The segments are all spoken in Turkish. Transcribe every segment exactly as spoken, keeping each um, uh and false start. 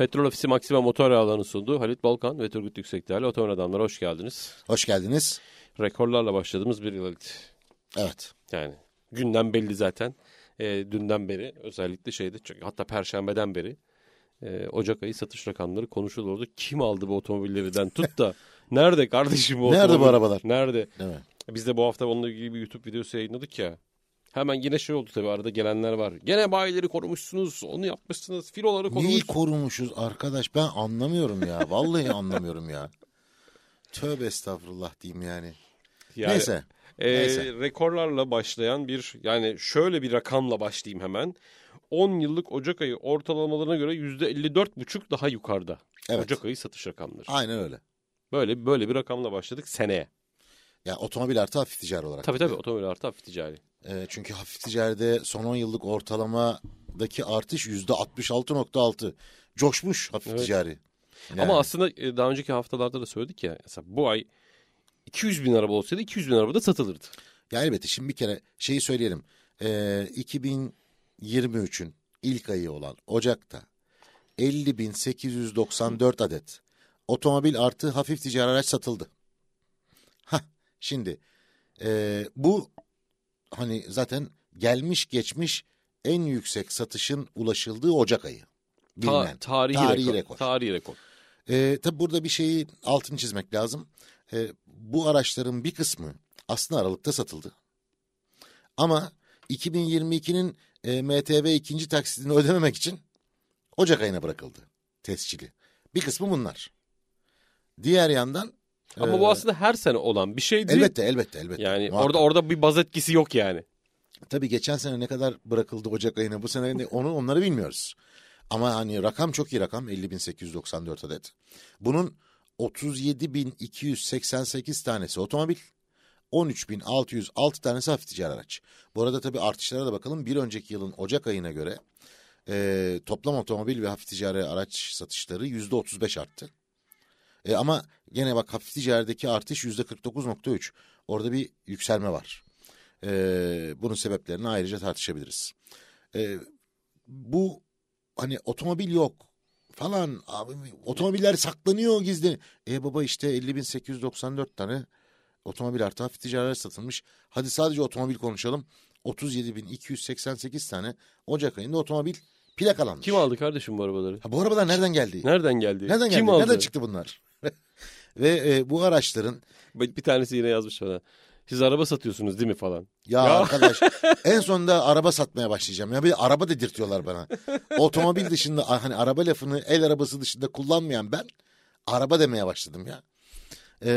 Petrolofisi Maxima Motor Ağları'nı sundu. Halit Balkan ve Turgut Yüksekte ile Otomobil Adamlar, hoş geldiniz. Hoş geldiniz. Rekorlarla başladığımız bir yıl. Evet. Yani günden belli zaten. E, dünden beri özellikle şeyde, hatta perşembeden beri e, Ocak ayı satış rakamları konuşuluyordu. Kim aldı bu otomobillerden tut da nerede kardeşim bu nerede otomobil? Bu arabalar? Nerede? Değil mi? Biz de bu hafta onunla ilgili bir YouTube videosu yayınladık ya. Hemen yine şey oldu tabii, arada gelenler var. Gene bayileri korumuşsunuz, onu yapmışsınız, filoları korumuşsunuz. Neyi korumuşuz arkadaş, ben anlamıyorum ya. Vallahi anlamıyorum ya. Tövbe estağfurullah diyeyim yani. yani Neyse. E, Neyse. Rekorlarla başlayan bir, yani şöyle bir rakamla başlayayım hemen. on yıllık Ocak ayı ortalamalarına göre yüzde elli dört virgül beş daha yukarıda. Evet. Ocak ayı satış rakamları. Aynen öyle. Böyle böyle bir rakamla başladık seneye. Yani otomobil artı hafif ticari olarak. Tabii tabii, otomobil artı hafif ticari. E, çünkü hafif ticaride son on yıllık ortalamadaki artış yüzde altmış altı virgül altı. Coşmuş hafif evet. ticari. Yani. Ama aslında daha önceki haftalarda da söyledik ya. Mesela bu ay iki yüz bin araba olsaydı iki yüz bin araba da satılırdı. Ya elbette, şimdi bir kere şeyi söyleyelim. E, iki bin yirmi üçün ilk ayı olan Ocak'ta elli bin sekiz yüz doksan dört adet otomobil artı hafif ticari araç satıldı. Hah, şimdi e, bu hani zaten gelmiş geçmiş en yüksek satışın ulaşıldığı Ocak ayı. Bilinen. Ta, tarihi, tarihi rekor. rekor. Tarihi rekor. E, tabi burada bir şeyi altını çizmek lazım. E, bu araçların bir kısmı aslında Aralık'ta satıldı. Ama iki bin yirmi ikinin e, M T V ikinci taksidini ödememek için Ocak ayına bırakıldı tescili. Bir kısmı bunlar. Diğer yandan... Ama ee, bu aslında her sene olan bir şeydi. Elbette elbette elbette. Yani orada orada bir baz etkisi yok yani. Tabii geçen sene ne kadar bırakıldı Ocak ayına, bu sene onu onları bilmiyoruz. Ama hani rakam çok iyi rakam, elli bin sekiz yüz doksan dört adet. Bunun otuz yedi bin iki yüz seksen sekiz tanesi otomobil, on üç bin altı yüz altı tanesi hafif ticari araç. Bu arada tabii artışlara da bakalım. Bir önceki yılın Ocak ayına göre e, toplam otomobil ve hafif ticari araç satışları yüzde otuz beş arttı. E ama gene bak, hafif ticarideki artış yüzde kırk dokuz virgül üç. Orada bir yükselme var. E, bunun sebeplerini ayrıca tartışabiliriz. E, bu hani otomobil yok falan, abi, otomobiller saklanıyor, gizleniyor. E baba işte elli bin sekiz yüz doksan dört tane otomobil artı hafif ticaret satılmış. Hadi sadece otomobil konuşalım. otuz yedi bin iki yüz seksen sekiz tane Ocak ayında otomobil plakalanmış. Kim aldı kardeşim bu arabaları? Ha, bu arabalar nereden geldi? Nereden geldi? Nereden geldi? Kim aldı? Nereden çıktı bunlar? Ve e, bu araçların... Bir tanesi yine yazmış bana. Siz araba satıyorsunuz değil mi falan. Ya, ya. Arkadaş en sonunda araba satmaya başlayacağım. Ya bir de araba dedirtiyorlar bana. Otomobil dışında, hani araba lafını el arabası dışında kullanmayan ben araba demeye başladım ya. E,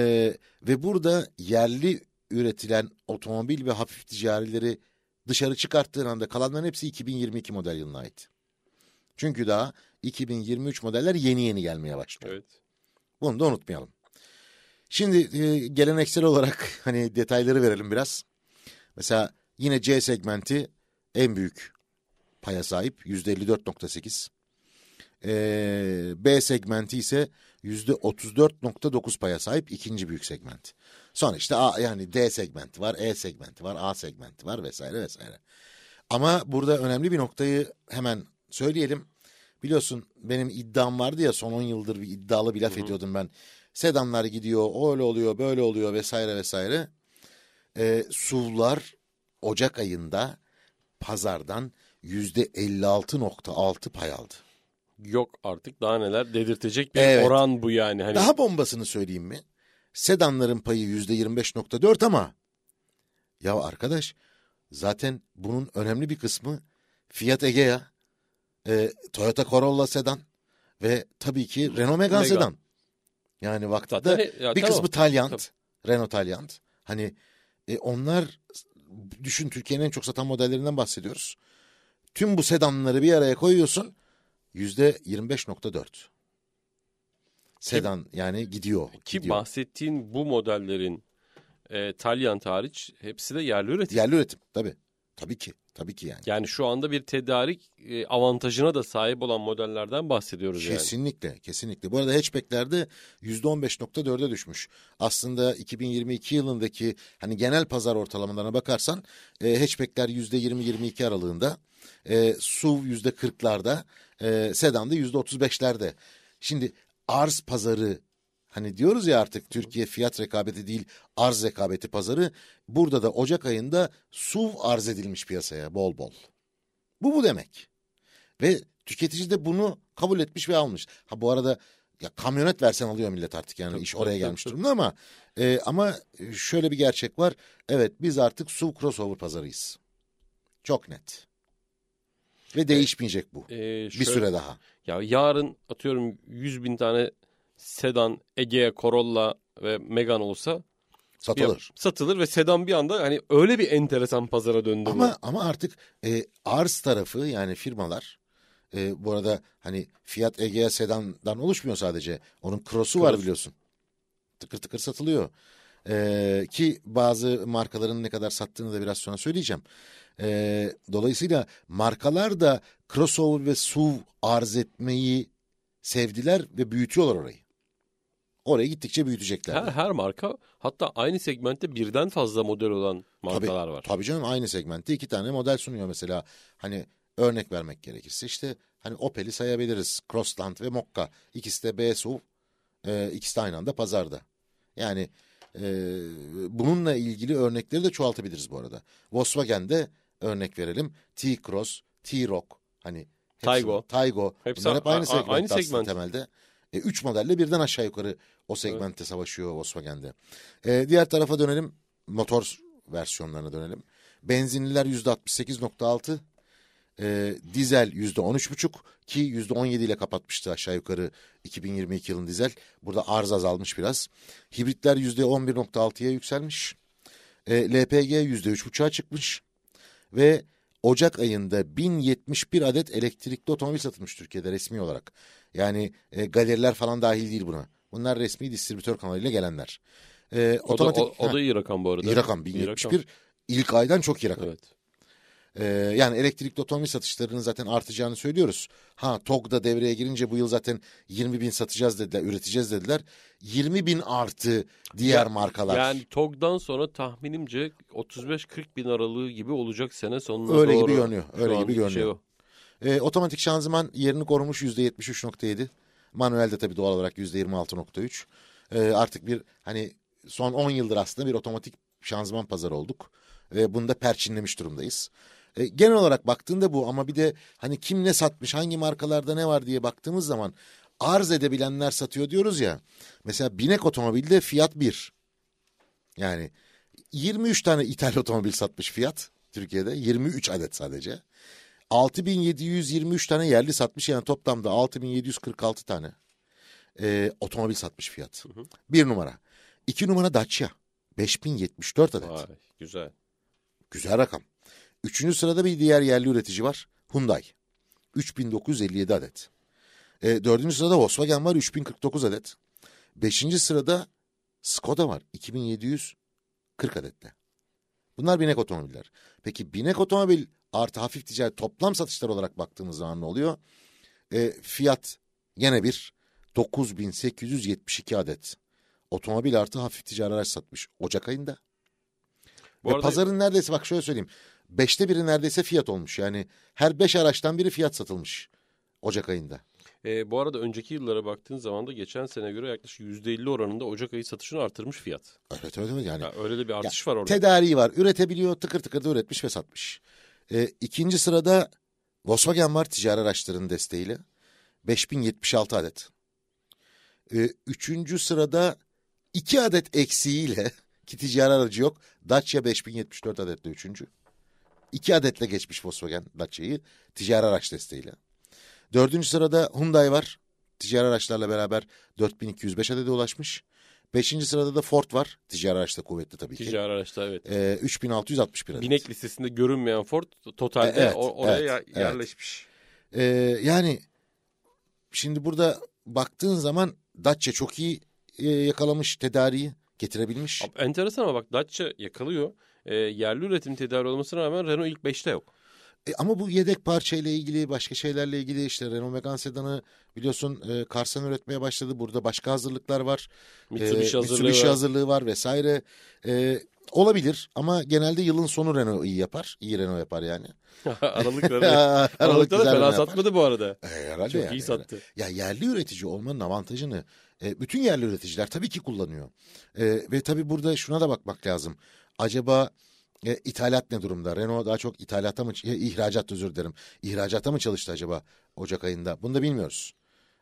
ve burada yerli üretilen otomobil ve hafif ticarileri dışarı çıkarttığın anda kalanların hepsi iki bin yirmi iki model yılına ait. Çünkü daha iki bin yirmi üç modeller yeni yeni gelmeye başlıyor. Evet. Bunu da unutmayalım. Şimdi e, geleneksel olarak hani detayları verelim biraz. Mesela yine C segmenti en büyük paya sahip yüzde elli dört virgül sekiz. E, B segmenti ise yüzde otuz dört virgül dokuz paya sahip ikinci büyük segment. Sonra işte A, yani D segmenti var, E segmenti var, A segmenti var vesaire vesaire. Ama burada önemli bir noktayı hemen söyleyelim. Biliyorsun benim iddiam vardı ya, son on yıldır bir iddialı bir laf, hı hı, ediyordum ben. Sedanlar gidiyor, öyle oluyor, böyle oluyor vesaire vesaire. E, S U V'lar Ocak ayında pazardan yüzde elli altı virgül altı pay aldı. Yok artık, daha neler dedirtecek bir evet. oran bu yani. Hani... Daha bombasını söyleyeyim mi? Sedanların payı yüzde yirmi beş virgül dört ama ya arkadaş, zaten bunun önemli bir kısmı Fiat Egea, E, Toyota Corolla sedan ve tabii ki Renault Megane sedan. Yani vaktinde bir tamam. kısmı Taliant, tamam. Renault Taliant. Hani e, onlar, düşün, Türkiye'nin en çok satan modellerinden bahsediyoruz. Tüm bu sedanları bir araya koyuyorsun, yüzde yirmi beş virgül dört. Sedan ki, yani gidiyor. Ki gidiyor. Bahsettiğin bu modellerin e, Taliant hariç hepsi de yerli üretim. Yerli üretim tabii. Tabii ki. Tabii ki yani. Yani şu anda bir tedarik avantajına da sahip olan modellerden bahsediyoruz yani. Kesinlikle. Kesinlikle. Bu arada hatchbacklerde yüzde on beş nokta dörde düşmüş. Aslında iki bin yirmi iki yılındaki hani genel pazar ortalamalarına bakarsan hatchbackler yüzde yirmi yirmi iki aralığında. S U V yüzde kırklarda. Sedan da yüzde otuz beşlerde. Şimdi arz pazarı, hani diyoruz ya artık Türkiye fiyat rekabeti değil arz rekabeti pazarı. Burada da Ocak ayında S U V arz edilmiş piyasaya bol bol. Bu bu demek. Ve tüketici de bunu kabul etmiş ve almış. Ha bu arada ya kamyonet versen alıyor millet artık yani, tabii, iş oraya tabii, gelmiş tabii. durumda ama. E, ama şöyle bir gerçek var. Evet, biz artık S U V crossover pazarıyız. Çok net. Ve değişmeyecek bu. E, şöyle, bir süre daha. Ya yarın atıyorum yüz bin tane sedan, Egea, Corolla ve Megane olsa satılır. Bir, satılır ve sedan bir anda hani öyle bir enteresan pazara döndü. Ama mi? ama artık e, arz tarafı yani firmalar e, bu arada hani Fiat Egea sedandan oluşmuyor sadece. Onun cross'u Cross. var biliyorsun. Tıkır tıkır satılıyor. E, ki bazı markaların ne kadar sattığını da biraz sonra söyleyeceğim. E, dolayısıyla markalar da crossover ve S U V arz etmeyi sevdiler ve büyütüyorlar orayı. Oraya gittikçe büyütecekler. Her, her marka, hatta aynı segmentte birden fazla model olan markalar tabii, var. Tabii canım, aynı segmentte iki tane model sunuyor mesela. Hani örnek vermek gerekirse işte hani Opel'i sayabiliriz. Crossland ve Mokka. İkisi de B S U V. E, ikisi de aynı anda pazarda. Yani e, bununla ilgili örnekleri de çoğaltabiliriz bu arada. Volkswagen'de örnek verelim. T-Cross, T-Roc, hani Taigo. Taigo. Hepsi bunlar hep aynı segmentte aslında temelde. E, üç modelle birden aşağı yukarı o segmentte evet. savaşıyor Volkswagen'de. E, diğer tarafa dönelim. Motor versiyonlarına dönelim. Benzinliler yüzde altmış sekiz nokta altı. E, dizel yüzde on üç buçuk ki yüzde on yedi ile kapatmıştı aşağı yukarı iki bin yirmi iki yılın dizel. Burada arz azalmış biraz. Hibritler yüzde on bir nokta altıya yükselmiş. E, L P G yüzde üç buçuğa çıkmış. Ve Ocak ayında bin yetmiş bir adet elektrikli otomobil satılmış Türkiye'de resmi olarak. Yani e, galeriler falan dahil değil buna. Bunlar resmi distribütör kanalıyla gelenler. E, o, otomatik, da, o, o da iyi rakam bu arada. İyi rakam, bin yetmiş bir rakam. İlk aydan çok iyi rakam. Evet. E, yani elektrikli otomobil satışlarının zaten artacağını söylüyoruz. Ha Togg da devreye girince bu yıl zaten yirmi bin satacağız dediler, üreteceğiz dediler. yirmi bin artı diğer ya, markalar. Yani Togg'dan sonra tahminimce otuz beş kırk bin aralığı gibi olacak sene sonuna öyle doğru. Gibi görünüyor, öyle gibi görünüyor. Şey E, otomatik şanzıman yerini korumuş yüzde yetmiş üç nokta yedi. Manuel de tabii doğal olarak yüzde yirmi altı nokta üç. E, artık bir hani son on yıldır aslında bir otomatik şanzıman pazarı olduk. Ve bunu da perçinlemiş durumdayız. E, genel olarak baktığında bu, ama bir de hani kim ne satmış, hangi markalarda ne var diye baktığımız zaman arz edebilenler satıyor diyoruz ya. Mesela binek otomobilde Fiat bir. Yani yirmi üç tane ithal otomobil satmış Fiat Türkiye'de. yirmi üç adet sadece. altı bin yedi yüz yirmi üç tane yerli satmış, yani toplamda altı bin yedi yüz kırk altı tane e, otomobil satmış Fiat. Hı hı. Bir numara. İki numara Dacia. beş bin yetmiş dört adet. Vay, güzel. Güzel rakam. Üçüncü sırada bir diğer yerli üretici var. Hyundai. üç bin dokuz yüz elli yedi adet. E, dördüncü sırada Volkswagen var. üç bin kırk dokuz adet. Beşinci sırada Skoda var. iki bin yedi yüz kırk adetle. Bunlar binek otomobiller. Peki binek otomobil artı hafif ticaret toplam satışlar olarak baktığımız zaman ne oluyor? E, Fiat gene bir dokuz bin sekiz yüz yetmiş iki adet otomobil artı hafif ticari araç satmış Ocak ayında. Bu arada... Pazarın neredeyse, bak şöyle söyleyeyim, beşte biri neredeyse Fiat olmuş. Yani her beş araçtan biri Fiat satılmış Ocak ayında. E, bu arada önceki yıllara baktığın zaman da geçen sene göre yaklaşık yüzde elli oranında Ocak ayı satışını artırmış Fiat. Evet evet evet yani. Ya, öyle de bir artış ya, var orada. Tedariği var, üretebiliyor, tıkır tıkır da üretmiş ve satmış. E, ikinci sırada Volkswagen var ticari araçların desteğiyle. beş bin yetmiş altı adet. E, üçüncü sırada iki adet eksiğiyle ki ticari aracı yok. Dacia beş bin yetmiş dört adetle üçüncü. iki adetle geçmiş Volkswagen Dacia'yı ticari araç desteğiyle. Dördüncü sırada Hyundai var. Ticari araçlarla beraber dört bin iki yüz beş adede ulaşmış. Beşinci sırada da Ford var. Ticari araçta kuvvetli tabii ki. Ticari araçta evet. Ee, üç bin altı yüz altmış bir adet. Binek listesinde görünmeyen Ford totalde e, evet, or- oraya evet, yerleşmiş. Evet. Ee, yani şimdi burada baktığın zaman Dacia çok iyi yakalamış, tedariği getirebilmiş. Enteresan, ama bak Dacia yakalıyor. e, yerli üretim tedariği olmasına rağmen Renault ilk beşte yok. E, ama bu yedek parça ile ilgili, başka şeylerle ilgili, işte Renault Megane sedanı biliyorsun e, Karsan üretmeye başladı. Burada başka hazırlıklar var. Mitsubishi, e, hazırlığı, Mitsubishi var. hazırlığı var vesaire. E, olabilir ama genelde yılın sonu Renault iyi yapar. İyi Renault yapar yani. Aralıkları. Aralık, Aralık da fena satmadı bu arada. E, herhalde Çok yani, iyi sattı. Yani. Ya yerli üretici olmanın avantajını e, bütün yerli üreticiler tabii ki kullanıyor. E, ve tabii burada şuna da bakmak lazım. Acaba... E, ithalat ne durumda? Renault daha çok ithalata mı, e, ihracat özür dilerim. İhracata mı çalıştı acaba Ocak ayında? Bunu da bilmiyoruz.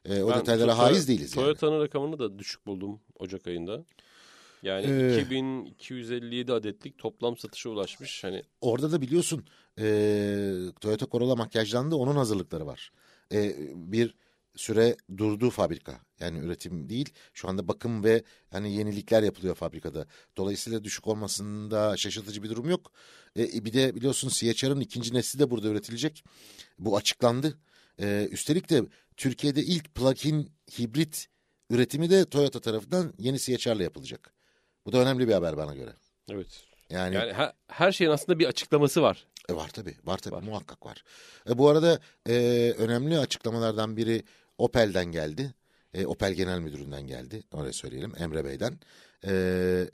E, o ben detaylara Toyota, haiz değiliz. Toyota'nın yani rakamını da düşük buldum Ocak ayında. Yani ee, iki bin iki yüz elli yedi adetlik toplam satışa ulaşmış. Hani orada da biliyorsun e, Toyota Corolla makyajlandı, onun hazırlıkları var. E, bir süre durduğu fabrika, yani üretim değil, şu anda bakım ve hani yenilikler yapılıyor fabrikada. Dolayısıyla düşük olmasında şaşırtıcı bir durum yok. E, bir de biliyorsun C H R'ın ikinci nesli de burada üretilecek. Bu açıklandı. E, üstelik de Türkiye'de ilk plug-in hibrit üretimi de Toyota tarafından yeni C H R'la yapılacak. Bu da önemli bir haber bana göre. Evet. Yani, yani her, her şeyin aslında bir açıklaması var. E, var tabii, var tabii, var. Muhakkak var. E, bu arada e, önemli açıklamalardan biri Opel'den geldi. E, Opel Genel Müdürü'nden geldi. Öyle söyleyelim, Emre Bey'den. E,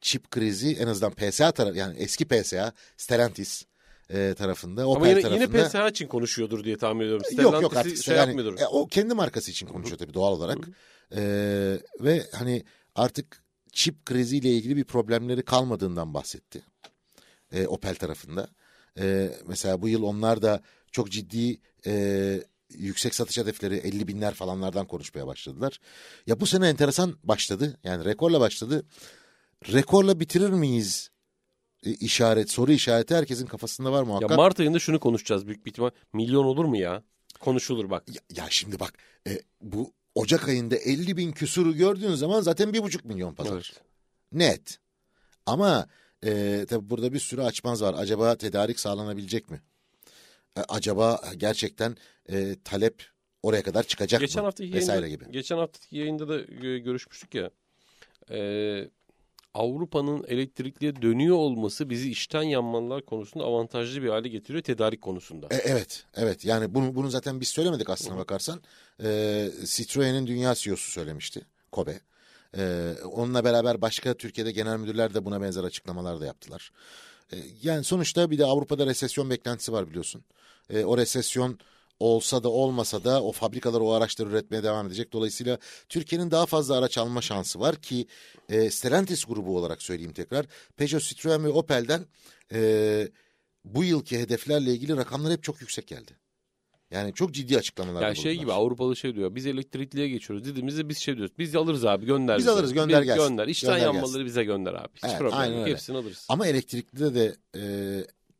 çip krizi en azından P S A tarafı, yani eski P S A, Stellantis e, tarafında, Opel Ama yine, tarafında. Ama yine P S A için konuşuyordur diye tahmin ediyorum. Yok yok artık. Şey yani, e, o kendi markası için konuşuyor tabii doğal olarak. E, ve hani artık çip kriziyle ilgili bir problemleri kalmadığından bahsetti. E, Opel tarafında. E, mesela bu yıl onlar da çok ciddi... E, yüksek satış hedefleri elli binler falanlardan konuşmaya başladılar. Ya bu sene enteresan başladı. Yani rekorla başladı. Rekorla bitirir miyiz? E, işaret, soru işareti herkesin kafasında var muhakkak. Ya Mart ayında şunu konuşacağız büyük bir ihtimal. Milyon olur mu ya? Konuşulur bak. Ya, ya şimdi bak e, bu Ocak ayında elli bin küsuru gördüğün zaman zaten bir buçuk milyon pazar. Evet. Net. Ama e, tabii burada bir sürü açmaz var. Acaba tedarik sağlanabilecek mi? Acaba gerçekten e, talep oraya kadar çıkacak geçen mı? Haftaki vesaire yayında, gibi. Geçen haftaki yayında da görüşmüştük ya. E, Avrupa'nın elektrikliye dönüyor olması bizi içten yanmalar konusunda avantajlı bir hale getiriyor tedarik konusunda. E, evet, evet. Yani bunu bunu zaten biz söylemedik aslına Hı. bakarsan. E, Citroen'in dünya C E O'su söylemişti, Kobe. E, onunla beraber başka Türkiye'de genel müdürler de buna benzer açıklamalar da yaptılar. Yani sonuçta bir de Avrupa'da resesyon beklentisi var biliyorsun. E, o resesyon olsa da olmasa da o fabrikalar o araçları üretmeye devam edecek. Dolayısıyla Türkiye'nin daha fazla araç alma şansı var ki e, Stellantis grubu olarak söyleyeyim tekrar. Peugeot, Citroen ve Opel'den e, bu yılki hedeflerle ilgili rakamlar hep çok yüksek geldi. Yani çok ciddi açıklamalar. Yani şey gibi Avrupalı şey diyor. Biz elektrikliye geçiyoruz dediğimizde biz şey diyoruz. Biz alırız abi, gönder. Biz bize. alırız gönder biz gelsin. Gönder. İçten gönder yanmaları gelsin. Bize gönder abi. Hiç evet, problem yok. Hepsini alırız. Ama elektrikli de e,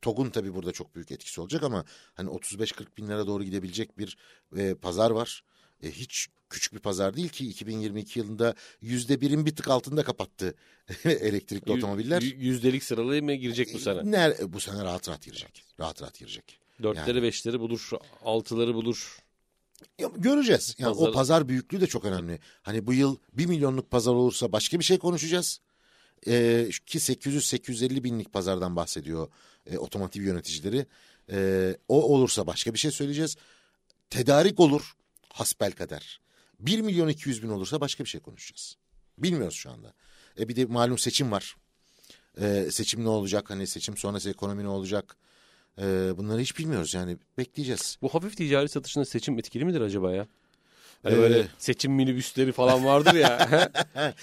Togg'un tabii burada çok büyük etkisi olacak ama hani otuz beş kırk binlere doğru gidebilecek bir e, pazar var. E, hiç küçük bir pazar değil ki iki bin yirmi iki yılında yüzde birin bir tık altında kapattı elektrikli Yüz, otomobiller. Yüzdelik sıralamaya girecek bu sene. Ner, bu sene rahat rahat girecek. Rahat rahat girecek. Dörtleri yani, beşleri bulur, altıları bulur. Ya, göreceğiz. Yani pazar... O pazar büyüklüğü de çok önemli. Hani bu yıl bir milyonluk pazar olursa başka bir şey konuşacağız. Ee, ki sekiz yüz sekiz yüz elli binlik pazardan bahsediyor e, otomotiv yöneticileri. E, o olursa başka bir şey söyleyeceğiz. Tedarik olur hasbelkader. bir milyon iki yüz bin olursa başka bir şey konuşacağız. Bilmiyoruz şu anda. E, bir de malum seçim var. E, seçim ne olacak? Hani seçim sonrası ekonomi ne olacak? Bunları hiç bilmiyoruz yani, bekleyeceğiz. Bu hafif ticari satışında seçim etkili midir acaba ya? Hani ee... böyle seçim minibüsleri falan vardır ya.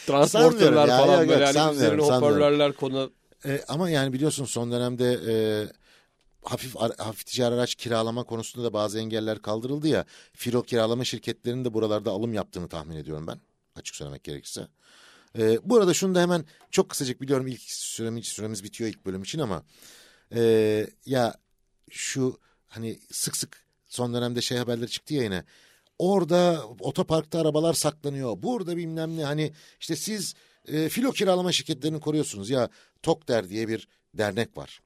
Transportörler ya, falan yok, böyle. Yok, yani üzerine hoparlörler konu. Ee, ama yani biliyorsun son dönemde e, hafif hafif ticari araç kiralama konusunda da bazı engeller kaldırıldı ya. Filo kiralama şirketlerinin de buralarda alım yaptığını tahmin ediyorum ben. Açık söylemek gerekirse. Ee, bu arada şunu da hemen çok kısacık, biliyorum ilk süremiz, süremiz bitiyor ilk bölüm için ama. Ee, ya şu hani sık sık son dönemde şey haberleri çıktı ya yine. Orada otoparkta arabalar saklanıyor. Burada bilmem ne, hani işte siz e, filo kiralama şirketlerini koruyorsunuz. Ya Tokder diye bir dernek var.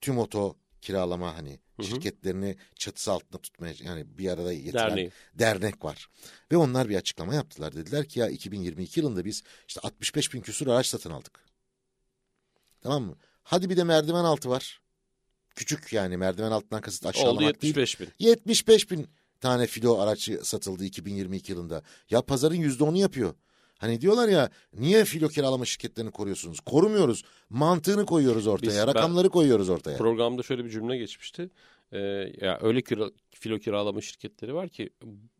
Tüm oto kiralama hani hı hı. şirketlerini çatısı altında tutmaya yani bir arada getiren Derneği. dernek var. Ve onlar bir açıklama yaptılar. Dediler ki ya iki bin yirmi iki yılında biz işte altmış beş bin küsur araç satın aldık. Tamam mı? Hadi bir de merdiven altı var. Küçük yani, merdiven altından kasıt aşağılamak değil. Oldu yetmiş beş bin. yetmiş beş bin tane filo aracı satıldı iki bin yirmi iki yılında. Ya pazarın yüzde onu yapıyor. Hani diyorlar ya, niye filo kiralama şirketlerini koruyorsunuz? Korumuyoruz. Mantığını koyuyoruz ortaya. Biz, rakamları koyuyoruz ortaya. Programda şöyle bir cümle geçmişti. Ee, ya öyle kira, filo kiralama şirketleri var ki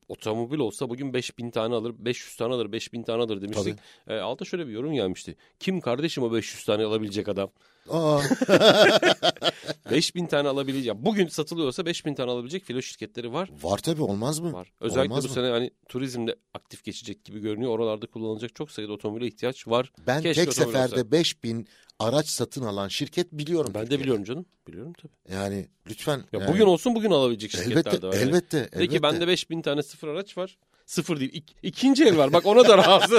otomobil olsa bugün beş bin tane alır, beş yüz tane alır, beş bin tane alır demiştik. E, altta şöyle bir yorum gelmişti. Kim kardeşim o beş yüz tane alabilecek adam? Aa. beş bin tane alabilecek. Bugün satılıyorsa beş bin tane alabilecek filo şirketleri var. Var tabii, olmaz mı? Var. Özellikle olmaz bu mı? Sene hani turizmde aktif geçecek gibi görünüyor. Oralarda kullanılacak çok sayıda otomobile ihtiyaç var. Ben Keşke tek seferde beş bin araç satın alan şirket biliyorum. Ben Türkiye'de de biliyorum canım. Biliyorum tabii. Yani lütfen. Ya yani... Bugün olsun bugün alabilecek şirketler elbette, de var. Elbette. Yani. Elbette. De ki bende beş bin tane sıfır araç var. Sıfır değil. İk, ikinci el var. Bak ona da razı.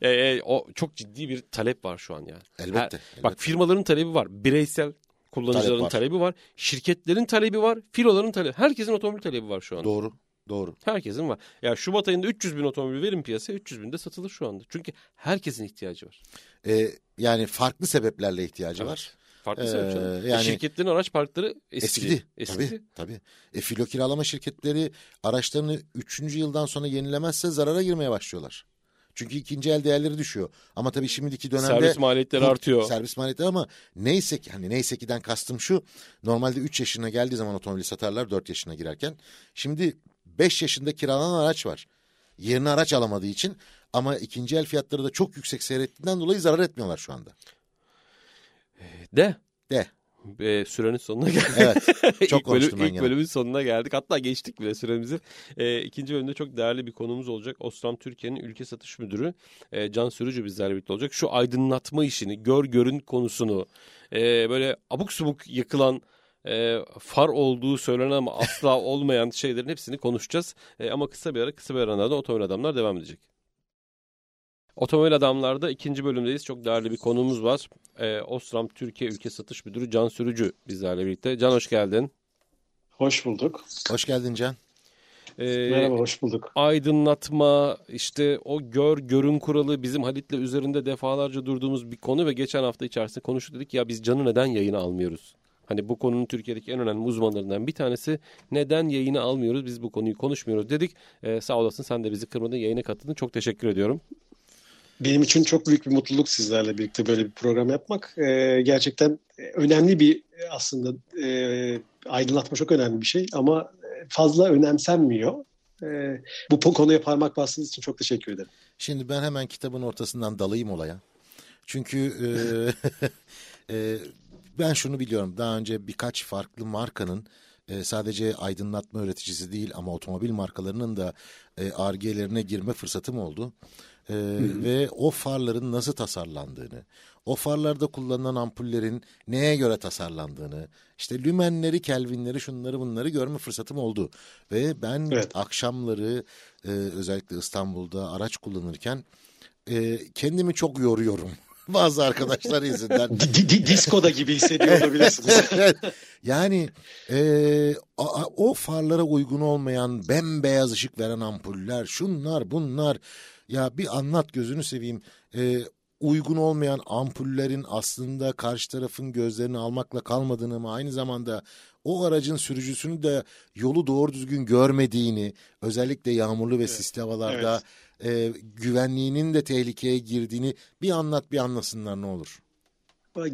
e, e, o çok ciddi bir talep var şu an ya. Elbette. Her, elbette. Bak firmaların talebi var. Bireysel kullanıcıların talep var. talebi var. Şirketlerin talebi var. Filoların talebi. Herkesin otomobil talebi var şu an. Doğru. Doğru. Herkesin var. Ya Şubat ayında üç yüz bin otomobil verin piyasaya, üç yüz bin de satılır şu anda. Çünkü herkesin ihtiyacı var. Ee, yani farklı sebeplerle ihtiyacı evet. var. Farklı ee, sebepler. Yani... E şirketlerin araç parkları eskidi. Eskidi. eskidi. Tabii, tabii. E, filo kiralama şirketleri araçlarını üçüncü yıldan sonra yenilemezse zarara girmeye başlıyorlar. Çünkü ikinci el değerleri düşüyor. Ama tabii şimdiki dönemde servis maliyetleri bu, artıyor. Servis maliyetleri, ama neyse ki hani neyse ki'den kastım şu. Normalde üç yaşına geldiği zaman otomobili satarlar, dört yaşına girerken. Şimdi beş yaşında kiralanan araç var. Yerine araç alamadığı için, ama ikinci el fiyatları da çok yüksek seyrettiğinden dolayı zarar etmiyorlar şu anda. De. De. E, sürenin sonuna geldik. Evet. Çok konuştum ben gene. İlk bölümün sonuna geldik. Hatta geçtik bile süremizi. E, ikinci bölümde çok değerli bir konuğumuz olacak. Osram Türkiye'nin ülke satış müdürü e, Can Sürücü bizlerle birlikte olacak. Şu aydınlatma işini, gör görün konusunu, e, böyle abuk subuk yakılan, E, far olduğu söylenen ama asla olmayan şeylerin hepsini konuşacağız. E, ama kısa bir ara, kısa bir aralarda Otomobil Adamlar devam edecek. Otomobil Adamlar'da ikinci bölümdeyiz. Çok değerli bir konuğumuz var. E, Osram Türkiye Ülke Satış Müdürü Can Sürücü bizlerle birlikte. Can, hoş geldin. Hoş bulduk. Hoş geldin Can. E, Merhaba, hoş bulduk. Aydınlatma, işte o gör görün kuralı bizim Halit'le üzerinde defalarca durduğumuz bir konu ve geçen hafta içerisinde konuştuk, dedik ya biz Can'ı neden yayına almıyoruz? Hani bu konunun Türkiye'deki en önemli uzmanlarından bir tanesi, neden yayına almıyoruz, biz bu konuyu konuşmuyoruz dedik. Ee, sağ olasın, sen de bizi kırmadın, yayına katıldın, çok teşekkür ediyorum. Benim için çok büyük bir mutluluk sizlerle birlikte böyle bir program yapmak. Ee, gerçekten önemli bir, aslında e, aydınlatma çok önemli bir şey ama fazla önemsenmiyor. Ee, bu konuya parmak bastığınız için çok teşekkür ederim. Şimdi ben hemen kitabın ortasından dalayım olaya. Çünkü... E, e, Ben şunu biliyorum, daha önce birkaç farklı markanın e, sadece aydınlatma üreticisi değil ama otomobil markalarının da Ar-Ge'lerine girme fırsatım oldu. E, ve o farların nasıl tasarlandığını, o farlarda kullanılan ampullerin neye göre tasarlandığını, işte lümenleri, kelvinleri, şunları bunları görme fırsatım oldu. Ve ben evet. akşamları e, özellikle İstanbul'da araç kullanırken e, kendimi çok yoruyorum. Bazı arkadaşlar yüzünden. Diskoda gibi hissediyor olabilirsiniz. Evet. Yani e, a, o farlara uygun olmayan bembeyaz ışık veren ampuller, şunlar bunlar. Ya bir anlat gözünü seveyim. E, uygun olmayan ampullerin aslında karşı tarafın gözlerini almakla kalmadığını ama aynı zamanda o aracın sürücüsünü de yolu doğru düzgün görmediğini, özellikle yağmurlu ve evet. sisli havalarda... Evet. E, güvenliğinin de tehlikeye girdiğini bir anlat, bir anlasınlar ne olur.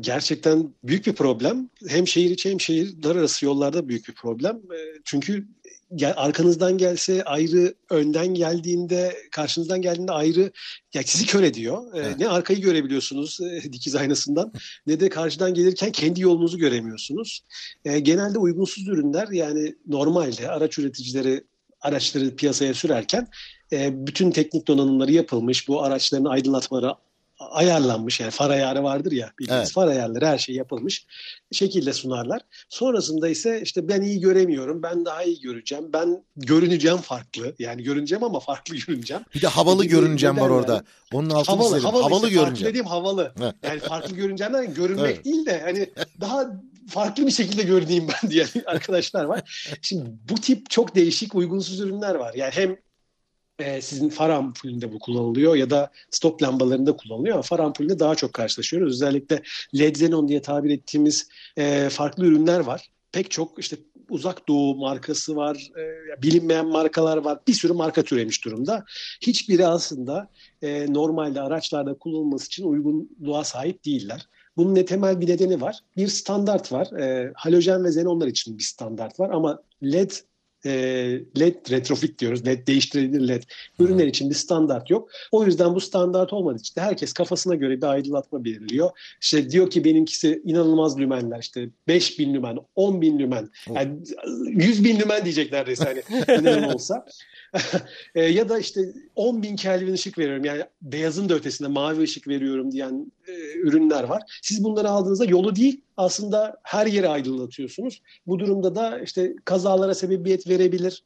Gerçekten büyük bir problem. Hem şehir içi hem şehirler arası yollarda büyük bir problem. E, çünkü gel, arkanızdan gelse ayrı, önden geldiğinde, karşınızdan geldiğinde ayrı, ya sizi kör ediyor. E, evet. Ne arkayı görebiliyorsunuz e, dikiz aynasından ne de karşıdan gelirken kendi yolunuzu göremiyorsunuz. E, genelde uygunsuz ürünler, yani normalde araç üreticileri araçları piyasaya sürerken bütün teknik donanımları yapılmış, bu araçların aydınlatmaları ayarlanmış, yani far ayarı vardır ya bildiğiniz evet. far ayarları, her şey yapılmış şekilde sunarlar. Sonrasında ise işte ben iyi göremiyorum, ben daha iyi göreceğim, ben görüneceğim farklı, yani görüneceğim ama farklı görüneceğim. Bir de havalı görüneceğim var orada. Yani. Onun altını havalı, havalı, havalı işte, görüneceğim. Farklı dediğim havalı. Yani farklı görüneceğimden görünmek evet. değil de hani daha farklı bir şekilde görüneyim ben diye arkadaşlar var. Şimdi bu tip çok değişik uygunsuz ürünler var. Yani hem e, sizin far ampulünde bu kullanılıyor ya da stop lambalarında kullanılıyor. Ama far ampulünde daha çok karşılaşıyoruz. Özellikle led xenon diye tabir ettiğimiz e, farklı ürünler var. Pek çok işte uzak doğu markası var, e, bilinmeyen markalar var, bir sürü marka türemiş durumda. Hiçbiri aslında e, normalde araçlarda kullanılması için uygunluğa sahip değiller. Bunun ne temel bir nedeni var? Bir standart var. E, halojen ve xenonlar için bir standart var ama led, e, led retrofit diyoruz, led değiştirilebilir led ürünler için bir standart yok. O yüzden bu standart olmadığı için herkes kafasına göre bir aydınlatma belirliyor. İşte diyor ki benimkisi inanılmaz lümenler, işte beş bin lümen, on bin lümen, yani yüz bin lümen diyecek neredeyse hani inanılmaz olsa. e, ya da işte on bin Kelvin ışık veriyorum, yani beyazın da ötesinde mavi ışık veriyorum diyen e, ürünler var. Siz bunları aldığınızda yolu değil aslında her yere aydınlatıyorsunuz. Bu durumda da işte kazalara sebebiyet verebilir.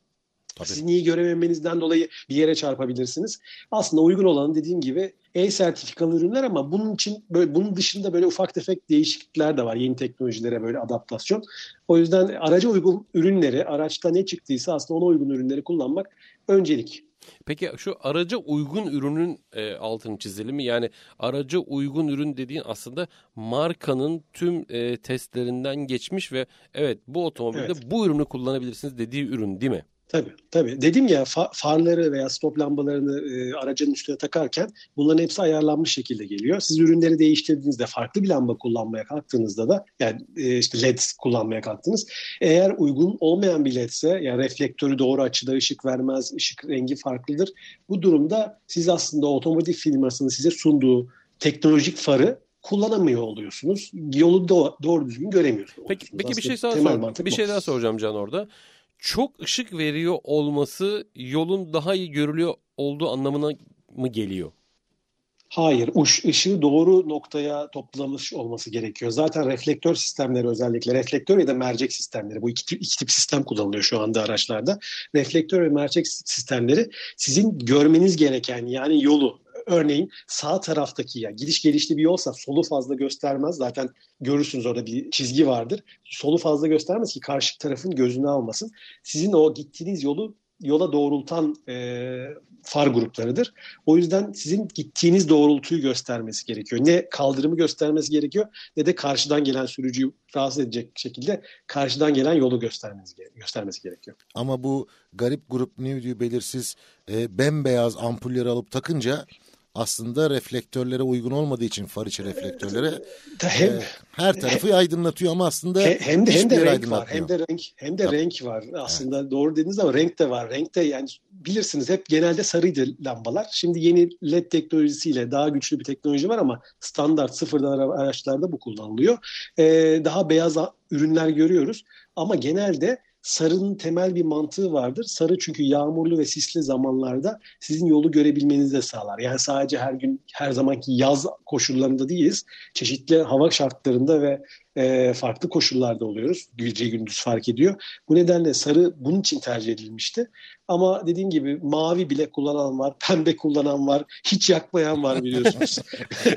Tabii. Sizin iyi görememenizden dolayı bir yere çarpabilirsiniz. Aslında uygun olan dediğim gibi E sertifikalı ürünler ama bunun için böyle, bunun dışında böyle ufak tefek değişiklikler de var. Yeni teknolojilere böyle adaptasyon. O yüzden araca uygun ürünleri, araçta ne çıktıysa aslında ona uygun ürünleri kullanmak öncelik. Peki şu araca uygun ürünün e, altını çizelim mi? Yani araca uygun ürün dediğin aslında markanın tüm e, testlerinden geçmiş ve evet bu otomobilde evet. bu ürünü kullanabilirsiniz dediği ürün değil mi? Tabii, tabii. Dedim ya fa- farları veya stop lambalarını e, aracın üstüne takarken bunların hepsi ayarlanmış şekilde geliyor. Siz ürünleri değiştirdiğinizde farklı bir lamba kullanmaya kalktığınızda da yani e, işte led kullanmaya kalktınız. Eğer uygun olmayan bir ledse yani reflektörü doğru açıda ışık vermez, ışık rengi farklıdır. Bu durumda siz aslında otomotiv firmasının size sunduğu teknolojik farı kullanamıyor oluyorsunuz. Yolu do- doğru düzgün göremiyorsunuz. Peki, peki bir şey daha sor- bir şey daha soracağım Can orada. Çok ışık veriyor olması yolun daha iyi görülüyor olduğu anlamına mı geliyor? Hayır, ışığı doğru noktaya toplamış olması gerekiyor. Zaten reflektör sistemleri özellikle, reflektör ya da mercek sistemleri, bu iki tip, iki tip sistem kullanılıyor şu anda araçlarda. Reflektör ve mercek sistemleri sizin görmeniz gereken yani yolu. Örneğin sağ taraftaki ya gidiş gelişli bir yolsa solu fazla göstermez. Zaten görürsünüz orada bir çizgi vardır. Solu fazla göstermez ki karşı tarafın gözünü almasın. Sizin o gittiğiniz yolu yola doğrultan e, far gruplarıdır. O yüzden sizin gittiğiniz doğrultuyu göstermesi gerekiyor. Ne kaldırımı göstermesi gerekiyor ne de karşıdan gelen sürücüyü rahatsız edecek şekilde karşıdan gelen yolu göstermesi, göstermesi gerekiyor. Ama bu garip grup ne diyor belirsiz e, bembeyaz ampulleri alıp takınca aslında reflektörlere uygun olmadığı için far içi reflektörlere hem, e, her tarafı aydınlatıyor ama aslında hem de hem de renk var hem de renk hem de Tabii. renk var aslında evet. doğru dediniz ama renk de var renk de yani bilirsiniz hep genelde sarıydı lambalar şimdi yeni led teknolojisiyle daha güçlü bir teknoloji var ama standart sıfırdan araçlarda bu kullanılıyor ee, daha beyaz ürünler görüyoruz ama genelde sarının temel bir mantığı vardır. Sarı çünkü yağmurlu ve sisli zamanlarda sizin yolu görebilmenizi de sağlar. Yani sadece her gün, her zamanki yaz koşullarında değiliz. Çeşitli hava şartlarında ve e, farklı koşullarda oluyoruz. Gece gündüz fark ediyor. Bu nedenle sarı bunun için tercih edilmişti. Ama dediğim gibi mavi bile kullanan var, pembe kullanan var, hiç yakmayan var biliyorsunuz.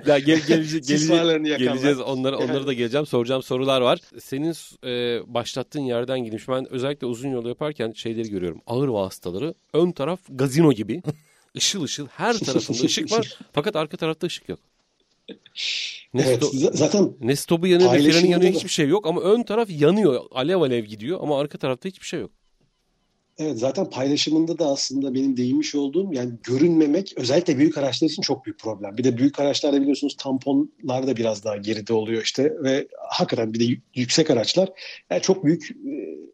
ya gel, gel, gel, gel, geleceğiz onlara, onlara yani. Da geleceğim. Soracağım sorular var. Senin e, başlattığın yerden gidip ben özellikle uzun yol yaparken şeyleri görüyorum. Ağır vasıtaları ön taraf gazino gibi. Işıl ışıl her tarafında ışık var fakat arka tarafta ışık yok. Ne, evet, sto- zaten ne stopu yanıyor ne freni yanıyor da. Hiçbir şey yok ama ön taraf yanıyor alev alev gidiyor ama arka tarafta hiçbir şey yok. Evet zaten paylaşımında da aslında benim değinmiş olduğum yani görünmemek özellikle büyük araçlar için çok büyük problem. Bir de büyük araçlarda biliyorsunuz tamponlar da biraz daha geride oluyor işte ve hakikaten bir de yüksek araçlar yani çok büyük